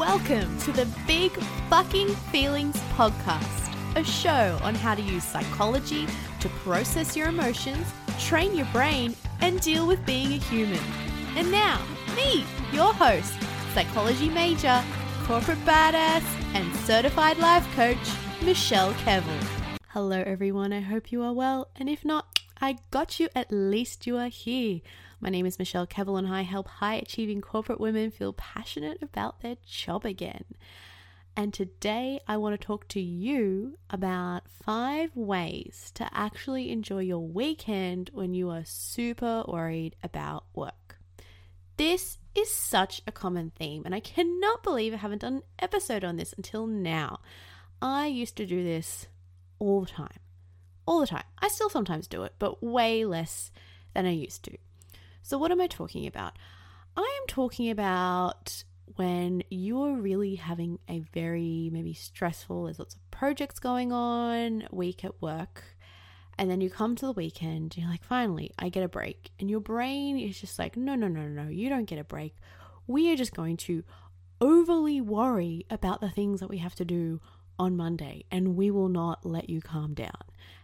Welcome to the Big Fucking Feelings Podcast, a show on how to use psychology to process your emotions, train your brain, and deal with being a human. And now, me, your host, psychology major, corporate badass, and certified life coach, Michelle Kevill. Hello everyone, I hope you are well, and if not, I got you, at least you are here. My name is Michelle Kevill and I help high-achieving corporate women feel passionate about their job again. And today I want to talk to you about 5 ways to actually enjoy your weekend when you are super worried about work. This is such a common theme and I cannot believe I haven't done an episode on this until now. I used to do this all the time. I still sometimes do it, but way less than I used to. So what am I talking about? I am talking about when you're really having a very maybe stressful, there's lots of projects going on, week at work, and then you come to the weekend, you're like, finally, I get a break. And your brain is just like, no, you don't get a break. We are just going to overly worry about the things that we have to do on Monday, and we will not let you calm down.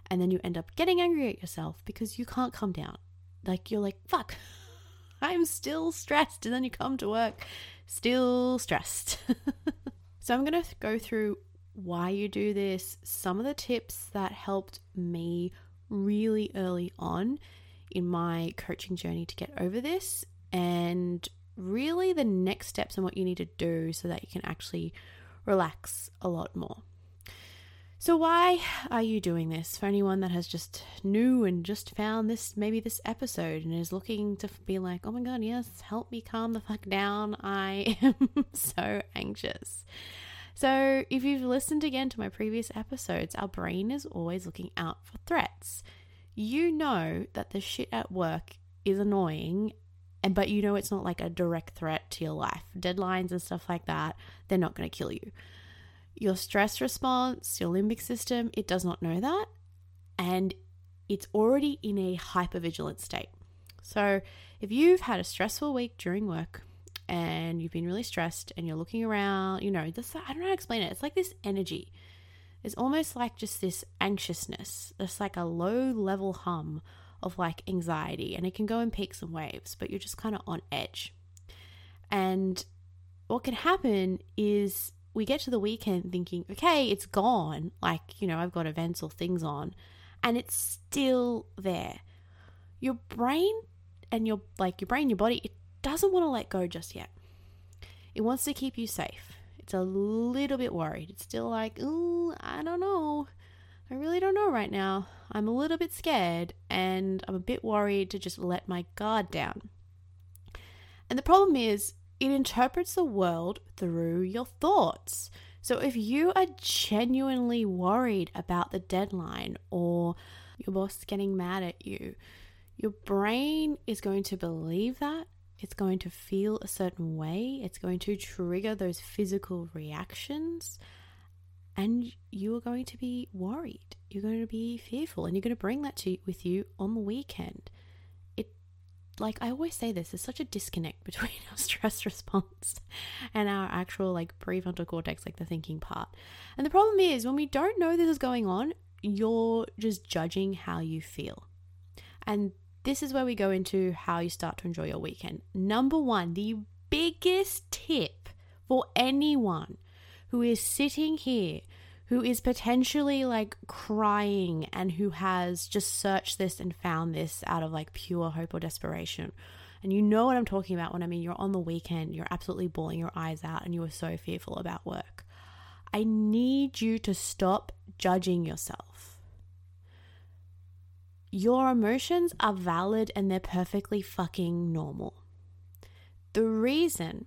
And then you end up getting angry at yourself because you can't calm down. Like, you're like, fuck, I'm still stressed. And then you come to work, still stressed. So I'm going to go through why you do this, some of the tips that helped me really early on in my coaching journey to get over this, and really the next steps and what you need to do so that you can actually relax a lot more. So why are you doing this? For anyone that has just new and just found this, maybe this episode, and is looking to be like, oh my God, yes, help me calm the fuck down. I am so anxious. So if you've listened again to my previous episodes, our brain is always looking out for threats. You know that the shit at work is annoying, but you know it's not like a direct threat to your life. Deadlines and stuff like that, they're not going to kill you. Your stress response, your limbic system, it does not know that, and it's already in a hypervigilant state. So if you've had a stressful week during work and you've been really stressed and you're looking around, you know, this, I don't know how to explain it. It's like this energy. It's almost like just this anxiousness. It's like a low level hum of like anxiety, and it can go in peaks and waves, but you're just kind of on edge. And what can happen is we get to the weekend thinking, okay, it's gone. Like, you know, I've got events or things on, and it's still there. Your brain and your body, it doesn't want to let go just yet. It wants to keep you safe. It's a little bit worried. It's still like, ooh, I don't know. I really don't know right now. I'm a little bit scared and I'm a bit worried to just let my guard down. And the problem is, it interprets the world through your thoughts. So if you are genuinely worried about the deadline or your boss getting mad at you, your brain is going to believe that. It's going to feel a certain way. It's going to trigger those physical reactions, and you are going to be worried. You're going to be fearful, and you're going to bring that with you on the weekend. Like, I always say this, there's such a disconnect between our stress response and our actual like prefrontal cortex, like the thinking part. And the problem is, when we don't know this is going on, you're just judging how you feel. And this is where we go into how you start to enjoy your weekend. Number one, the biggest tip for anyone who is sitting here, who is potentially like crying and who has just searched this and found this out of like pure hope or desperation. And you know what I'm talking about when I mean you're on the weekend, you're absolutely bawling your eyes out and you are so fearful about work. I need you to stop judging yourself. Your emotions are valid and they're perfectly fucking normal. The reason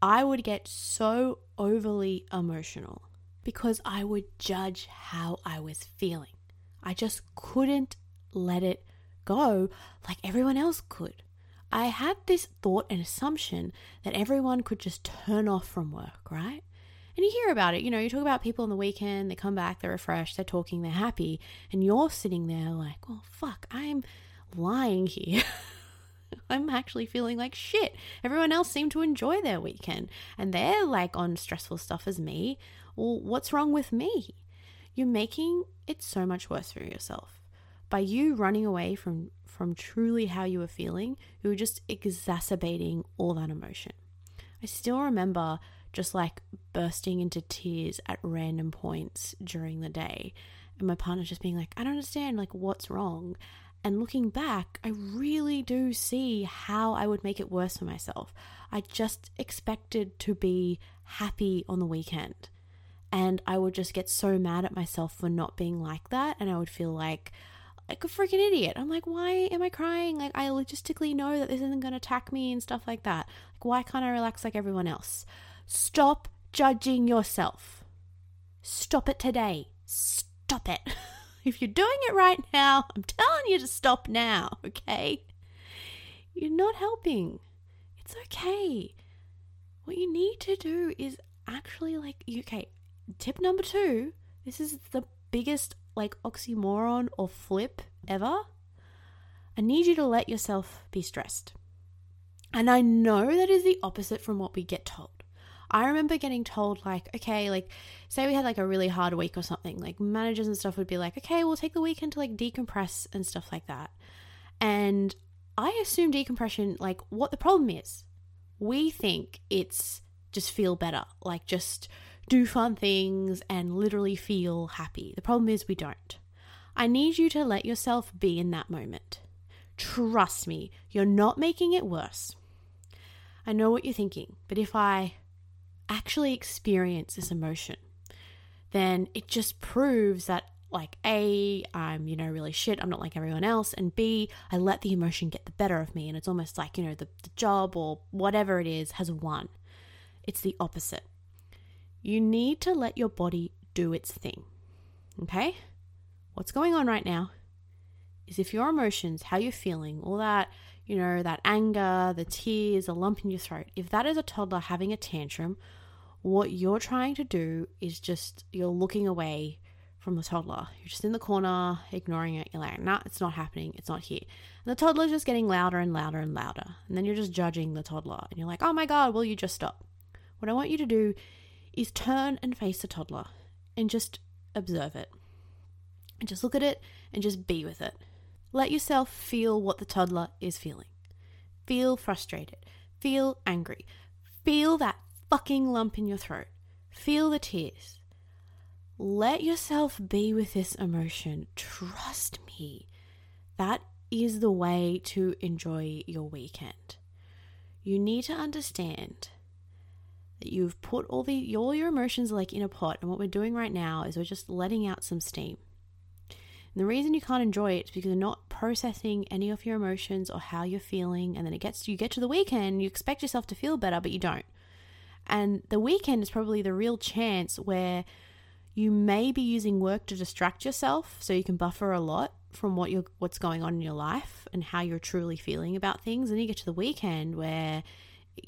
I would get so overly emotional because I would judge how I was feeling. I just couldn't let it go like everyone else could. I had this thought and assumption that everyone could just turn off from work, right? And you hear about it, you know, you talk about people on the weekend, they come back, they're refreshed, they're talking, they're happy, and you're sitting there like, well, fuck, I'm lying here. I'm actually feeling like shit. Everyone else seemed to enjoy their weekend and they're like on stressful stuff as me. Well, what's wrong with me? You're making it so much worse for yourself. By you running away from truly how you were feeling, you were just exacerbating all that emotion. I still remember just like bursting into tears at random points during the day. And my partner just being like, I don't understand, like what's wrong? And looking back, I really do see how I would make it worse for myself. I just expected to be happy on the weekend. And I would just get so mad at myself for not being like that. And I would feel like a freaking idiot. I'm like, why am I crying? Like, I logistically know that this isn't going to attack me and stuff like that. Like, why can't I relax like everyone else? Stop judging yourself. Stop it today. Stop it. If you're doing it right now, I'm telling you to stop now, okay? You're not helping. It's okay. What you need to do is actually tip number 2, this is the biggest oxymoron or flip ever. I need you to let yourself be stressed. And I know that is the opposite from what we get told. I remember getting told say we had a really hard week or something, managers and stuff would be like, okay, we'll take the weekend to decompress and stuff like that. And I assume decompression, what the problem is. We think it's just feel better, just do fun things and literally feel happy. The problem is we don't. I need you to let yourself be in that moment. Trust me, you're not making it worse. I know what you're thinking, but if I actually experience this emotion, then it just proves that A, I'm really shit, I'm not like everyone else, and B, I let the emotion get the better of me, and it's almost the job or whatever it is has won. It's the opposite. You need to let your body do its thing, okay? What's going on right now is if your emotions, how you're feeling, all that, that anger, the tears, a lump in your throat, if that is a toddler having a tantrum, what you're trying to do is you're looking away from the toddler. You're just in the corner, ignoring it. You're like, nah, it's not happening. It's not here. And the toddler's just getting louder and louder and louder. And then you're just judging the toddler. And you're like, oh my God, will you just stop? What I want you to do is turn and face the toddler and just observe it and just look at it and just be with it. Let yourself feel what the toddler is feeling. Feel frustrated. Feel angry. Feel that fucking lump in your throat. Feel the tears. Let yourself be with this emotion. Trust me. That is the way to enjoy your weekend. You need to understand that you've put all your emotions in a pot, and what we're doing right now is we're just letting out some steam. And the reason you can't enjoy it is because you're not processing any of your emotions or how you're feeling. And then you get to the weekend, you expect yourself to feel better, but you don't. And the weekend is probably the real chance where you may be using work to distract yourself so you can buffer a lot from what's going on in your life and how you're truly feeling about things. And you get to the weekend where,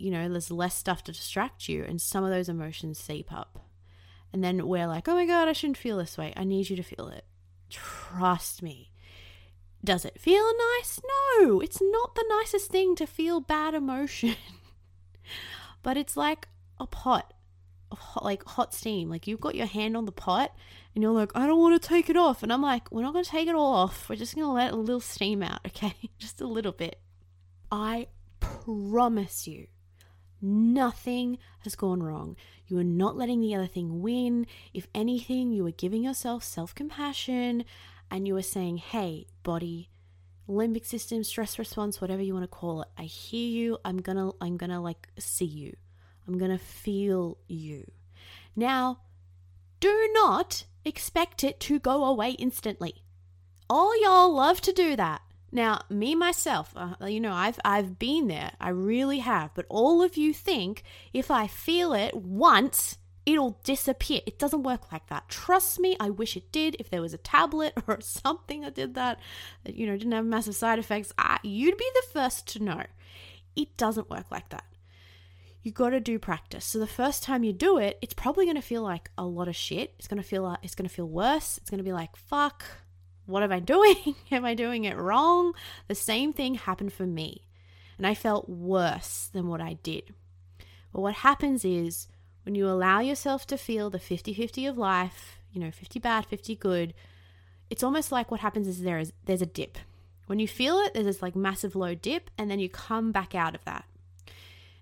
there's less stuff to distract you and some of those emotions seep up. And then we're like, oh my God, I shouldn't feel this way. I need you to feel it. Trust me. Does it feel nice? No, it's not the nicest thing to feel bad emotion. But it's like a pot of hot steam. You've got your hand on the pot and you're like, I don't want to take it off. And I'm like, we're not going to take it all off. We're just going to let a little steam out, okay? Just a little bit. I promise you, nothing has gone wrong. You are not letting the other thing win. If anything, you are giving yourself self-compassion and you are saying, hey, body, limbic system, stress response, whatever you want to call it, I hear you. I'm going to see you. I'm going to feel you. Now, do not expect it to go away instantly. All y'all love to do that. Now, me, myself, I've been there. I really have. But all of you think if I feel it once, it'll disappear. It doesn't work like that. Trust me, I wish it did. If there was a tablet or something that did that, didn't have massive side effects, you'd be the first to know. It doesn't work like that. You got to do practice. So the first time you do it, it's probably going to feel like a lot of shit. It's going to feel worse. It's going to be like, fuck. What am I doing? Am I doing it wrong? The same thing happened for me. and I felt worse than what I did. Well, what happens is when you allow yourself to feel the 50-50 of life, 50 bad, 50 good, it's almost like what happens is there's a dip. When you feel it, there's this massive low dip, and then you come back out of that.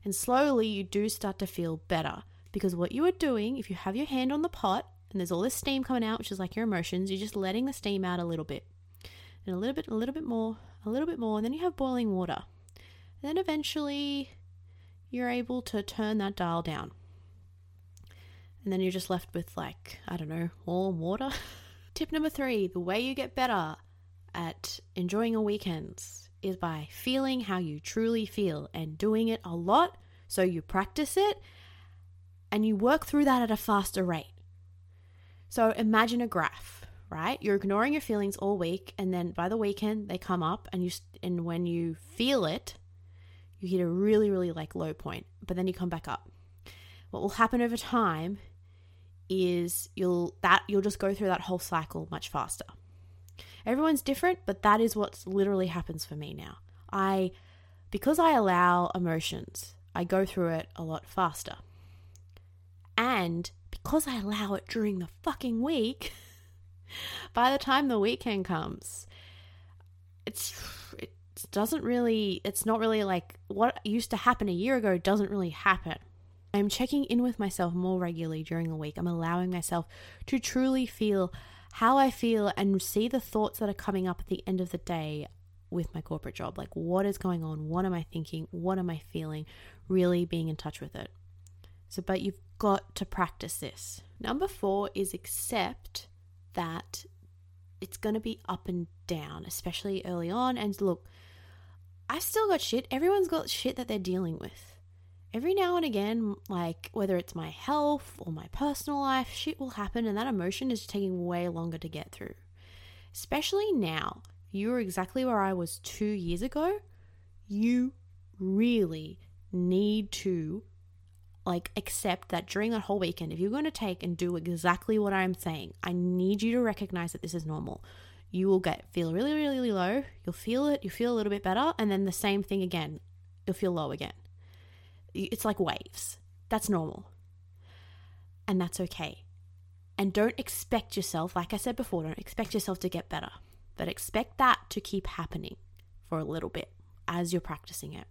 And slowly you do start to feel better, because what you are doing, if you have your hand on the pot and there's all this steam coming out, which is your emotions, you're just letting the steam out a little bit, and a little bit more, a little bit more, and then you have boiling water. And then eventually you're able to turn that dial down. And then you're just left with warm water. Tip number 3, the way you get better at enjoying your weekends is by feeling how you truly feel and doing it a lot. So you practice it and you work through that at a faster rate. So imagine a graph, right? You're ignoring your feelings all week, and then by the weekend they come up, and when you feel it, you hit a really, really low point, but then you come back up. What will happen over time is you'll just go through that whole cycle much faster. Everyone's different, but that is what literally happens for me now. Because I allow emotions, I go through it a lot faster. And because I allow it during the fucking week, by the time the weekend comes, it's not really what used to happen a year ago doesn't really happen. I'm checking in with myself more regularly during the week. I'm allowing myself to truly feel how I feel and see the thoughts that are coming up at the end of the day with my corporate job. What is going on? What am I thinking? What am I feeling? Really being in touch with it. But you've got to practice this. Number 4 is accept that it's going to be up and down, especially early on. And look, I've still got shit. Everyone's got shit that they're dealing with. Every now and again, whether it's my health or my personal life, shit will happen, and that emotion is taking way longer to get through. Especially now, you're exactly where I was 2 years ago. You really need to accept that during that whole weekend, if you're going to take and do exactly what I'm saying, I need you to recognize that this is normal. You will feel really, really low. You'll feel it. You feel a little bit better, and then the same thing again. You'll feel low again. It's like waves. That's normal. And that's okay. And don't expect yourself, like I said before, don't expect yourself to get better, but expect that to keep happening for a little bit as you're practicing it.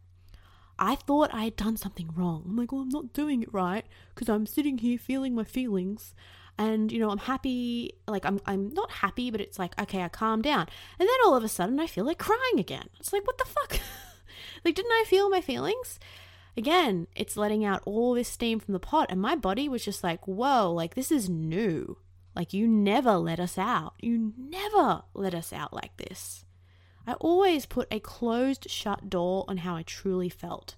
I thought I had done something wrong. I'm I'm not doing it right because I'm sitting here feeling my feelings, and I'm happy. I'm not happy, but it's okay, I calm down. And then all of a sudden I feel like crying again. It's what the fuck? Didn't I feel my feelings? Again, it's letting out all this steam from the pot, and my body was just whoa, this is new. You never let us out. You never let us out like this. I always put a closed shut door on how I truly felt.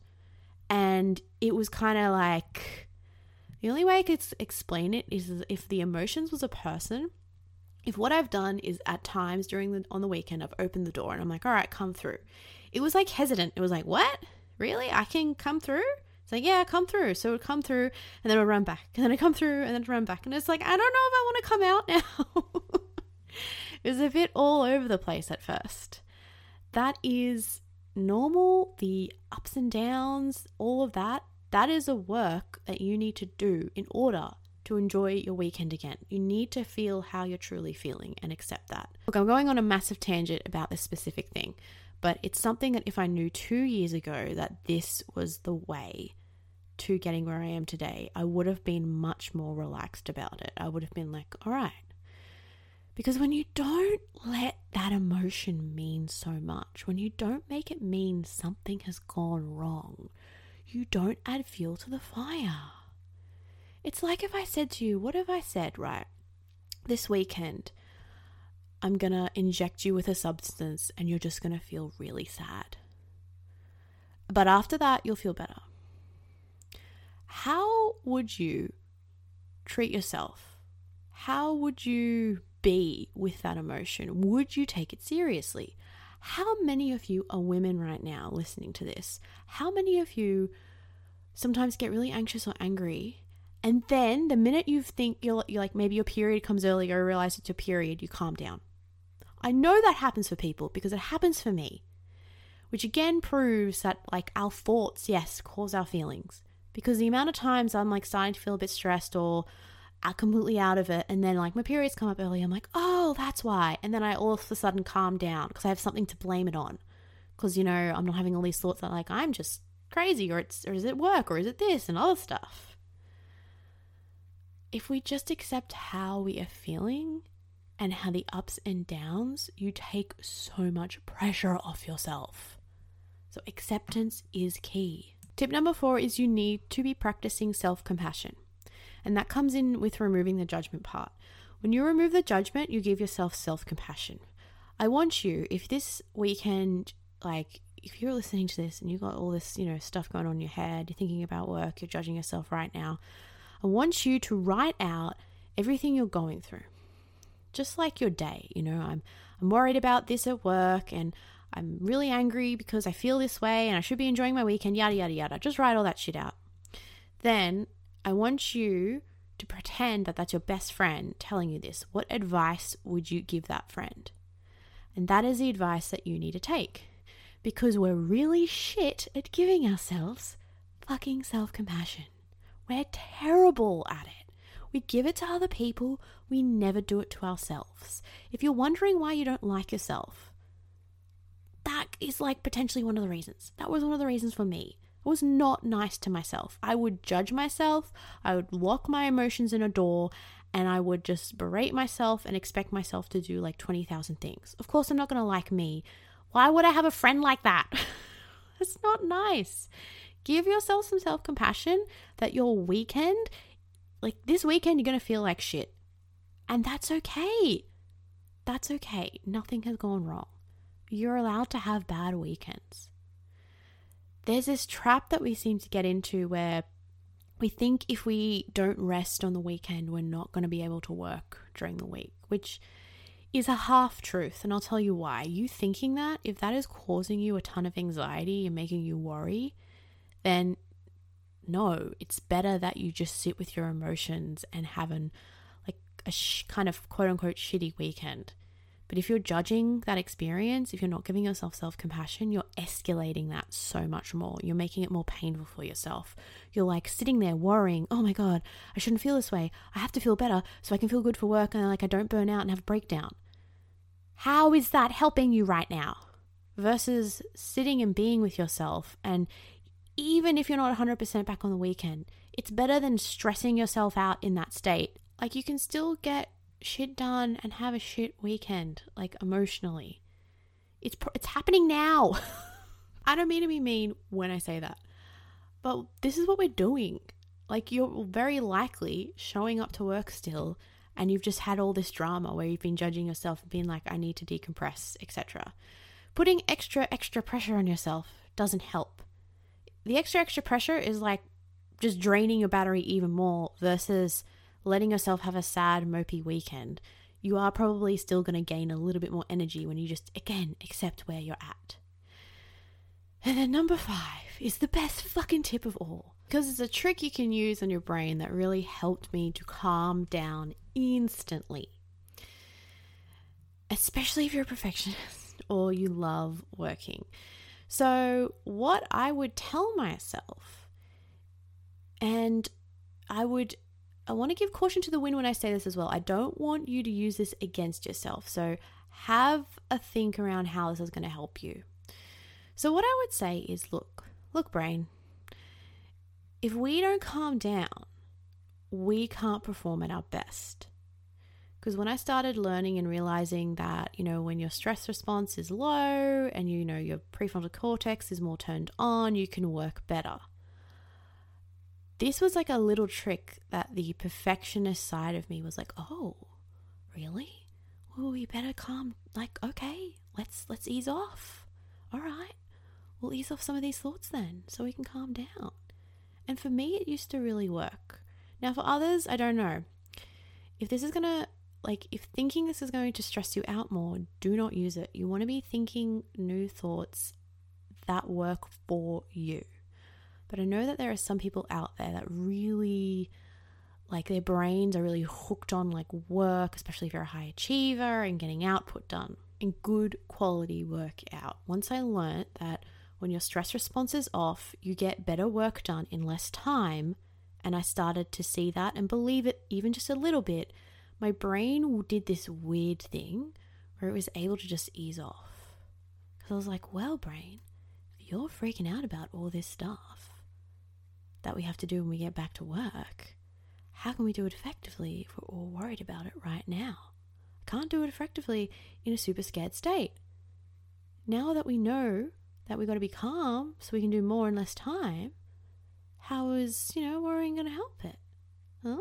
And it was the only way I could explain it is if the emotions was a person, if what I've done is at times on the weekend, I've opened the door and I'm all right, come through. It was hesitant. It was what? Really? I can come through? It's yeah, come through. So it would come through, and then it would run back, and then I come through, and then it run back. And it's I don't know if I want to come out now. It was a bit all over the place at first. That is normal. The ups and downs, all of that, that is a work that you need to do in order to enjoy your weekend again. You need to feel how you're truly feeling and accept that. Look, I'm going on a massive tangent about this specific thing, but it's something that if I knew 2 years ago that this was the way to getting where I am today, I would have been much more relaxed about it. I would have been all right. Because when you don't let that emotion mean so much, when you don't make it mean something has gone wrong, you don't add fuel to the fire. It's if I said to you, what have I said, right? This weekend, I'm going to inject you with a substance and you're just going to feel really sad. But after that, you'll feel better. How would you treat yourself? How would you be with that emotion? Would you take it seriously? How many of you are women right now listening to this? How many of you sometimes get really anxious or angry? And then the minute you think you're maybe your period comes early or realize it's your period, you calm down. I know that happens for people because it happens for me. which again proves that like our thoughts, yes, cause our feelings, because the amount of times I'm like starting to feel a bit stressed or I'm completely out of it, and then like my periods come up early, I'm like, oh, that's why, and then I all of a sudden calm down because I have something to blame it on, because, you know, I'm not having all these thoughts that like I'm just crazy, or is it work, or is it this and other stuff. If we just accept how we are feeling and how the ups and downs, you take so much pressure off yourself. So acceptance is key. Tip number 4 is you need to be practicing self-compassion. And that comes in with removing the judgment part. When you remove the judgment, you give yourself self-compassion. I want you, if this weekend, like if you're listening to this and you've got all this, you know, stuff going on in your head, you're thinking about work, you're judging yourself right now, I want you to write out everything you're going through. Just like your day, you know, I'm worried about this at work and I'm really angry because I feel this way and I should be enjoying my weekend, yada, yada, yada. Just write all that shit out. Then I want you to pretend that that's your best friend telling you this. What advice would you give that friend? And that is the advice that you need to take, because we're really shit at giving ourselves fucking self-compassion. We're terrible at it. We give it to other people. We never do it to ourselves. If you're wondering why you don't like yourself, that is like potentially one of the reasons. That was one of the reasons for me. I was not nice to myself. I would judge myself. I would lock my emotions in a door, and I would just berate myself and expect myself to do like 20,000 things. Of course, I'm not going to like me. Why would I have a friend like that? It's not nice. Give yourself some self-compassion that your weekend, like this weekend, you're going to feel like shit. And that's okay. That's okay. Nothing has gone wrong. You're allowed to have bad weekends. There's this trap that we seem to get into where we think if we don't rest on the weekend, we're not going to be able to work during the week, which is a half truth. And I'll tell you why. You thinking that, if that is causing you a ton of anxiety and making you worry, then no, it's better that you just sit with your emotions and have a kind of quote unquote shitty weekend. But if you're judging that experience, if you're not giving yourself self-compassion, you're escalating that so much more. You're making it more painful for yourself. You're like sitting there worrying, oh my God, I shouldn't feel this way. I have to feel better so I can feel good for work and like I don't burn out and have a breakdown. How is that helping you right now? Versus sitting and being with yourself, and even if you're not 100% back on the weekend, it's better than stressing yourself out in that state. Like, you can still get shit done and have a shit weekend, like emotionally. It's happening now. I don't mean to be mean when I say that, but this is what we're doing. Like, you're very likely showing up to work still, and you've just had all this drama where you've been judging yourself and being like, I need to decompress, etc. Putting extra pressure on yourself doesn't help. The extra pressure is like just draining your battery even more versus letting yourself have a sad, mopey weekend. You are probably still going to gain a little bit more energy when you just, again, accept where you're at. And then number 5 is the best fucking tip of all, because it's a trick you can use on your brain that really helped me to calm down instantly. Especially if you're a perfectionist or you love working. So what I would tell myself, and I want to give caution to the wind when I say this as well. I don't want you to use this against yourself. So have a think around how this is going to help you. So what I would say is, look, brain, if we don't calm down, we can't perform at our best. Because when I started learning and realizing that, you know, when your stress response is low and, you know, your prefrontal cortex is more turned on, you can work better. This was like a little trick that the perfectionist side of me was like, oh, really? Well, we better calm, like, okay, let's ease off. All right, we'll ease off some of these thoughts then so we can calm down. And for me, it used to really work. Now for others, I don't know. If thinking this is going to stress you out more, do not use it. You want to be thinking new thoughts that work for you. But I know that there are some people out there that really, like, their brains are really hooked on like work, especially if you're a high achiever and getting output done. and good quality work out. Once I learnt that when your stress response is off, you get better work done in less time, and I started to see that and believe it even just a little bit, my brain did this weird thing where it was able to just ease off. Because I was like, well, brain, you're freaking out about all this stuff that we have to do when we get back to work. How can we do it effectively if we're all worried about it right now? I can't do it effectively in a super scared state. Now that we know that we've got to be calm so we can do more in less time, how is, worrying going to help it? Huh?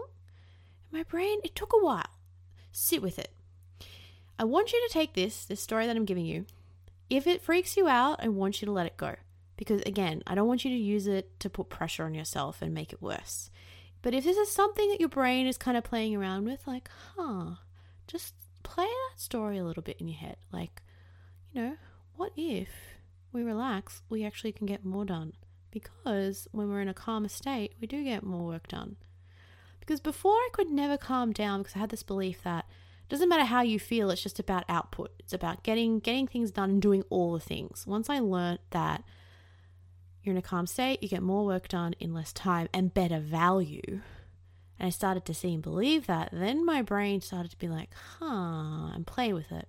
In my brain, it took a while. Sit with it. I want you to take this story that I'm giving you. If it freaks you out, I want you to let it go. Because again, I don't want you to use it to put pressure on yourself and make it worse. But if this is something that your brain is kind of playing around with, like, just play that story a little bit in your head. Like, what if we relax, we actually can get more done? Because when we're in a calmer state, we do get more work done. Because before I could never calm down because I had this belief that it doesn't matter how you feel, it's just about output. It's about getting things done and doing all the things. Once I learned that you're in a calm state, you get more work done in less time and better value, and I started to see and believe that, then my brain started to be like, and play with it.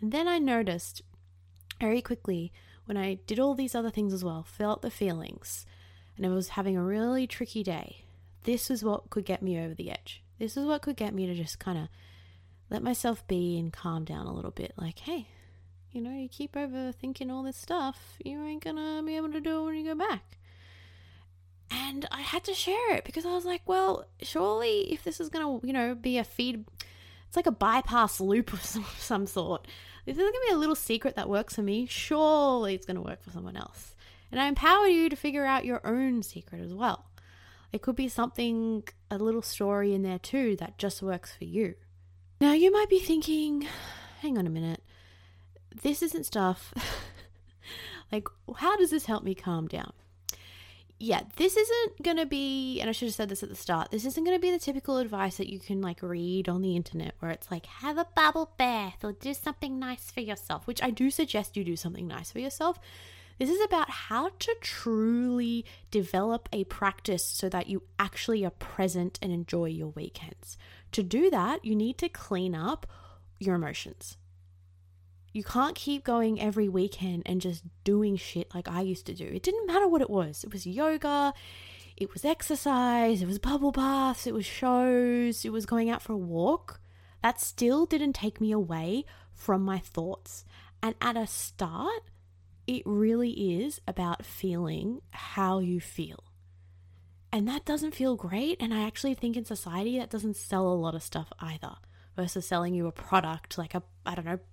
And then I noticed very quickly, when I did all these other things as well, felt the feelings, and I was having a really tricky day, this was what could get me over the edge. This is what could get me to just kind of let myself be and calm down a little bit. Like, hey, you keep overthinking all this stuff, you ain't gonna be able to do it when you go back. And I had to share it because I was like, well, surely if this is gonna, be a feed, it's like a bypass loop of some sort. If there's going to be a little secret that works for me, surely it's going to work for someone else. And I empower you to figure out your own secret as well. It could be something, a little story in there too, that just works for you. Now you might be thinking, hang on a minute, this isn't stuff. Like, how does this help me calm down? Yeah, this isn't going to be, and I should have said this at the start, this isn't going to be the typical advice that you can read on the internet where it's like, have a bubble bath or do something nice for yourself, which I do suggest you do something nice for yourself. This is about how to truly develop a practice so that you actually are present and enjoy your weekends. To do that, you need to clean up your emotions. You can't keep going every weekend and just doing shit like I used to do. It didn't matter what it was. It was yoga, it was exercise, it was bubble baths, it was shows, it was going out for a walk. That still didn't take me away from my thoughts. And at a start, it really is about feeling how you feel. And that doesn't feel great. And I actually think in society that doesn't sell a lot of stuff either. Versus selling you a product like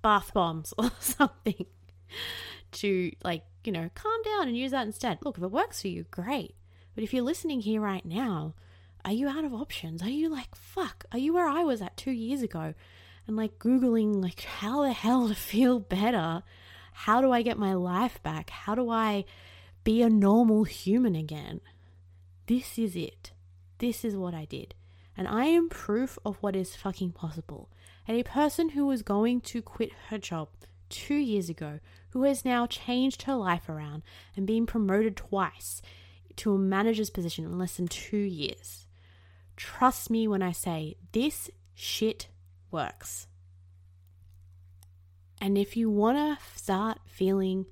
bath bombs or something to calm down and use that instead. Look, if it works for you, great. But if you're listening here right now, are you out of options? Are you like, fuck, are you where I was at 2 years ago and Googling how the hell to feel better? How do I get my life back? How do I be a normal human again? This is it. This is what I did. And I am proof of what is fucking possible. And a person who was going to quit her job 2 years ago, who has now changed her life around and been promoted twice to a manager's position in less than 2 years. Trust me when I say this shit works. And if you want to start feeling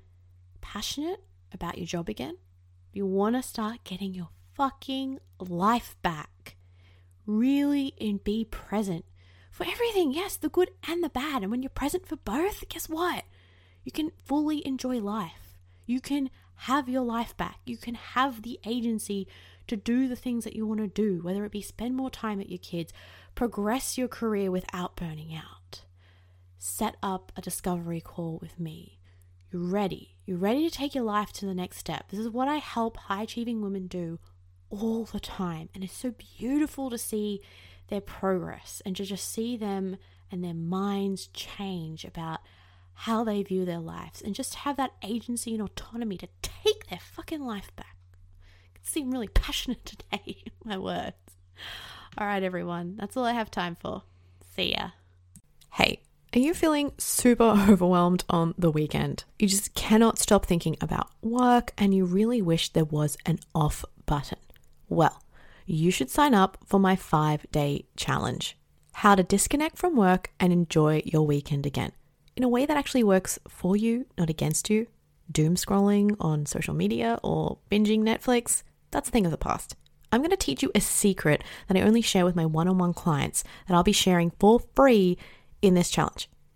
passionate about your job again, you want to start getting your fucking life back. Really and be present for everything. Yes, the good and the bad. And when you're present for both, guess what? You can fully enjoy life. You can have your life back. You can have the agency to do the things that you want to do, whether it be spend more time at your kids, progress your career without burning out. Set up a discovery call with me. You're ready. You're ready to take your life to the next step. This is what I help high-achieving women do all the time, and it's so beautiful to see their progress and to just see them and their minds change about how they view their lives and just have that agency and autonomy to take their fucking life back. I seem really passionate today, my words. All right, everyone, that's all I have time for. See ya. Hey, Are you feeling super overwhelmed on the weekend? You just cannot stop thinking about work and you really wish there was an off button. Well, you should sign up for my 5-day challenge, how to disconnect from work and enjoy your weekend again in a way that actually works for you, not against you. Doom scrolling on social media or binging Netflix, that's a thing of the past. I'm going to teach you a secret that I only share with my one-on-one clients that I'll be sharing for free in this challenge.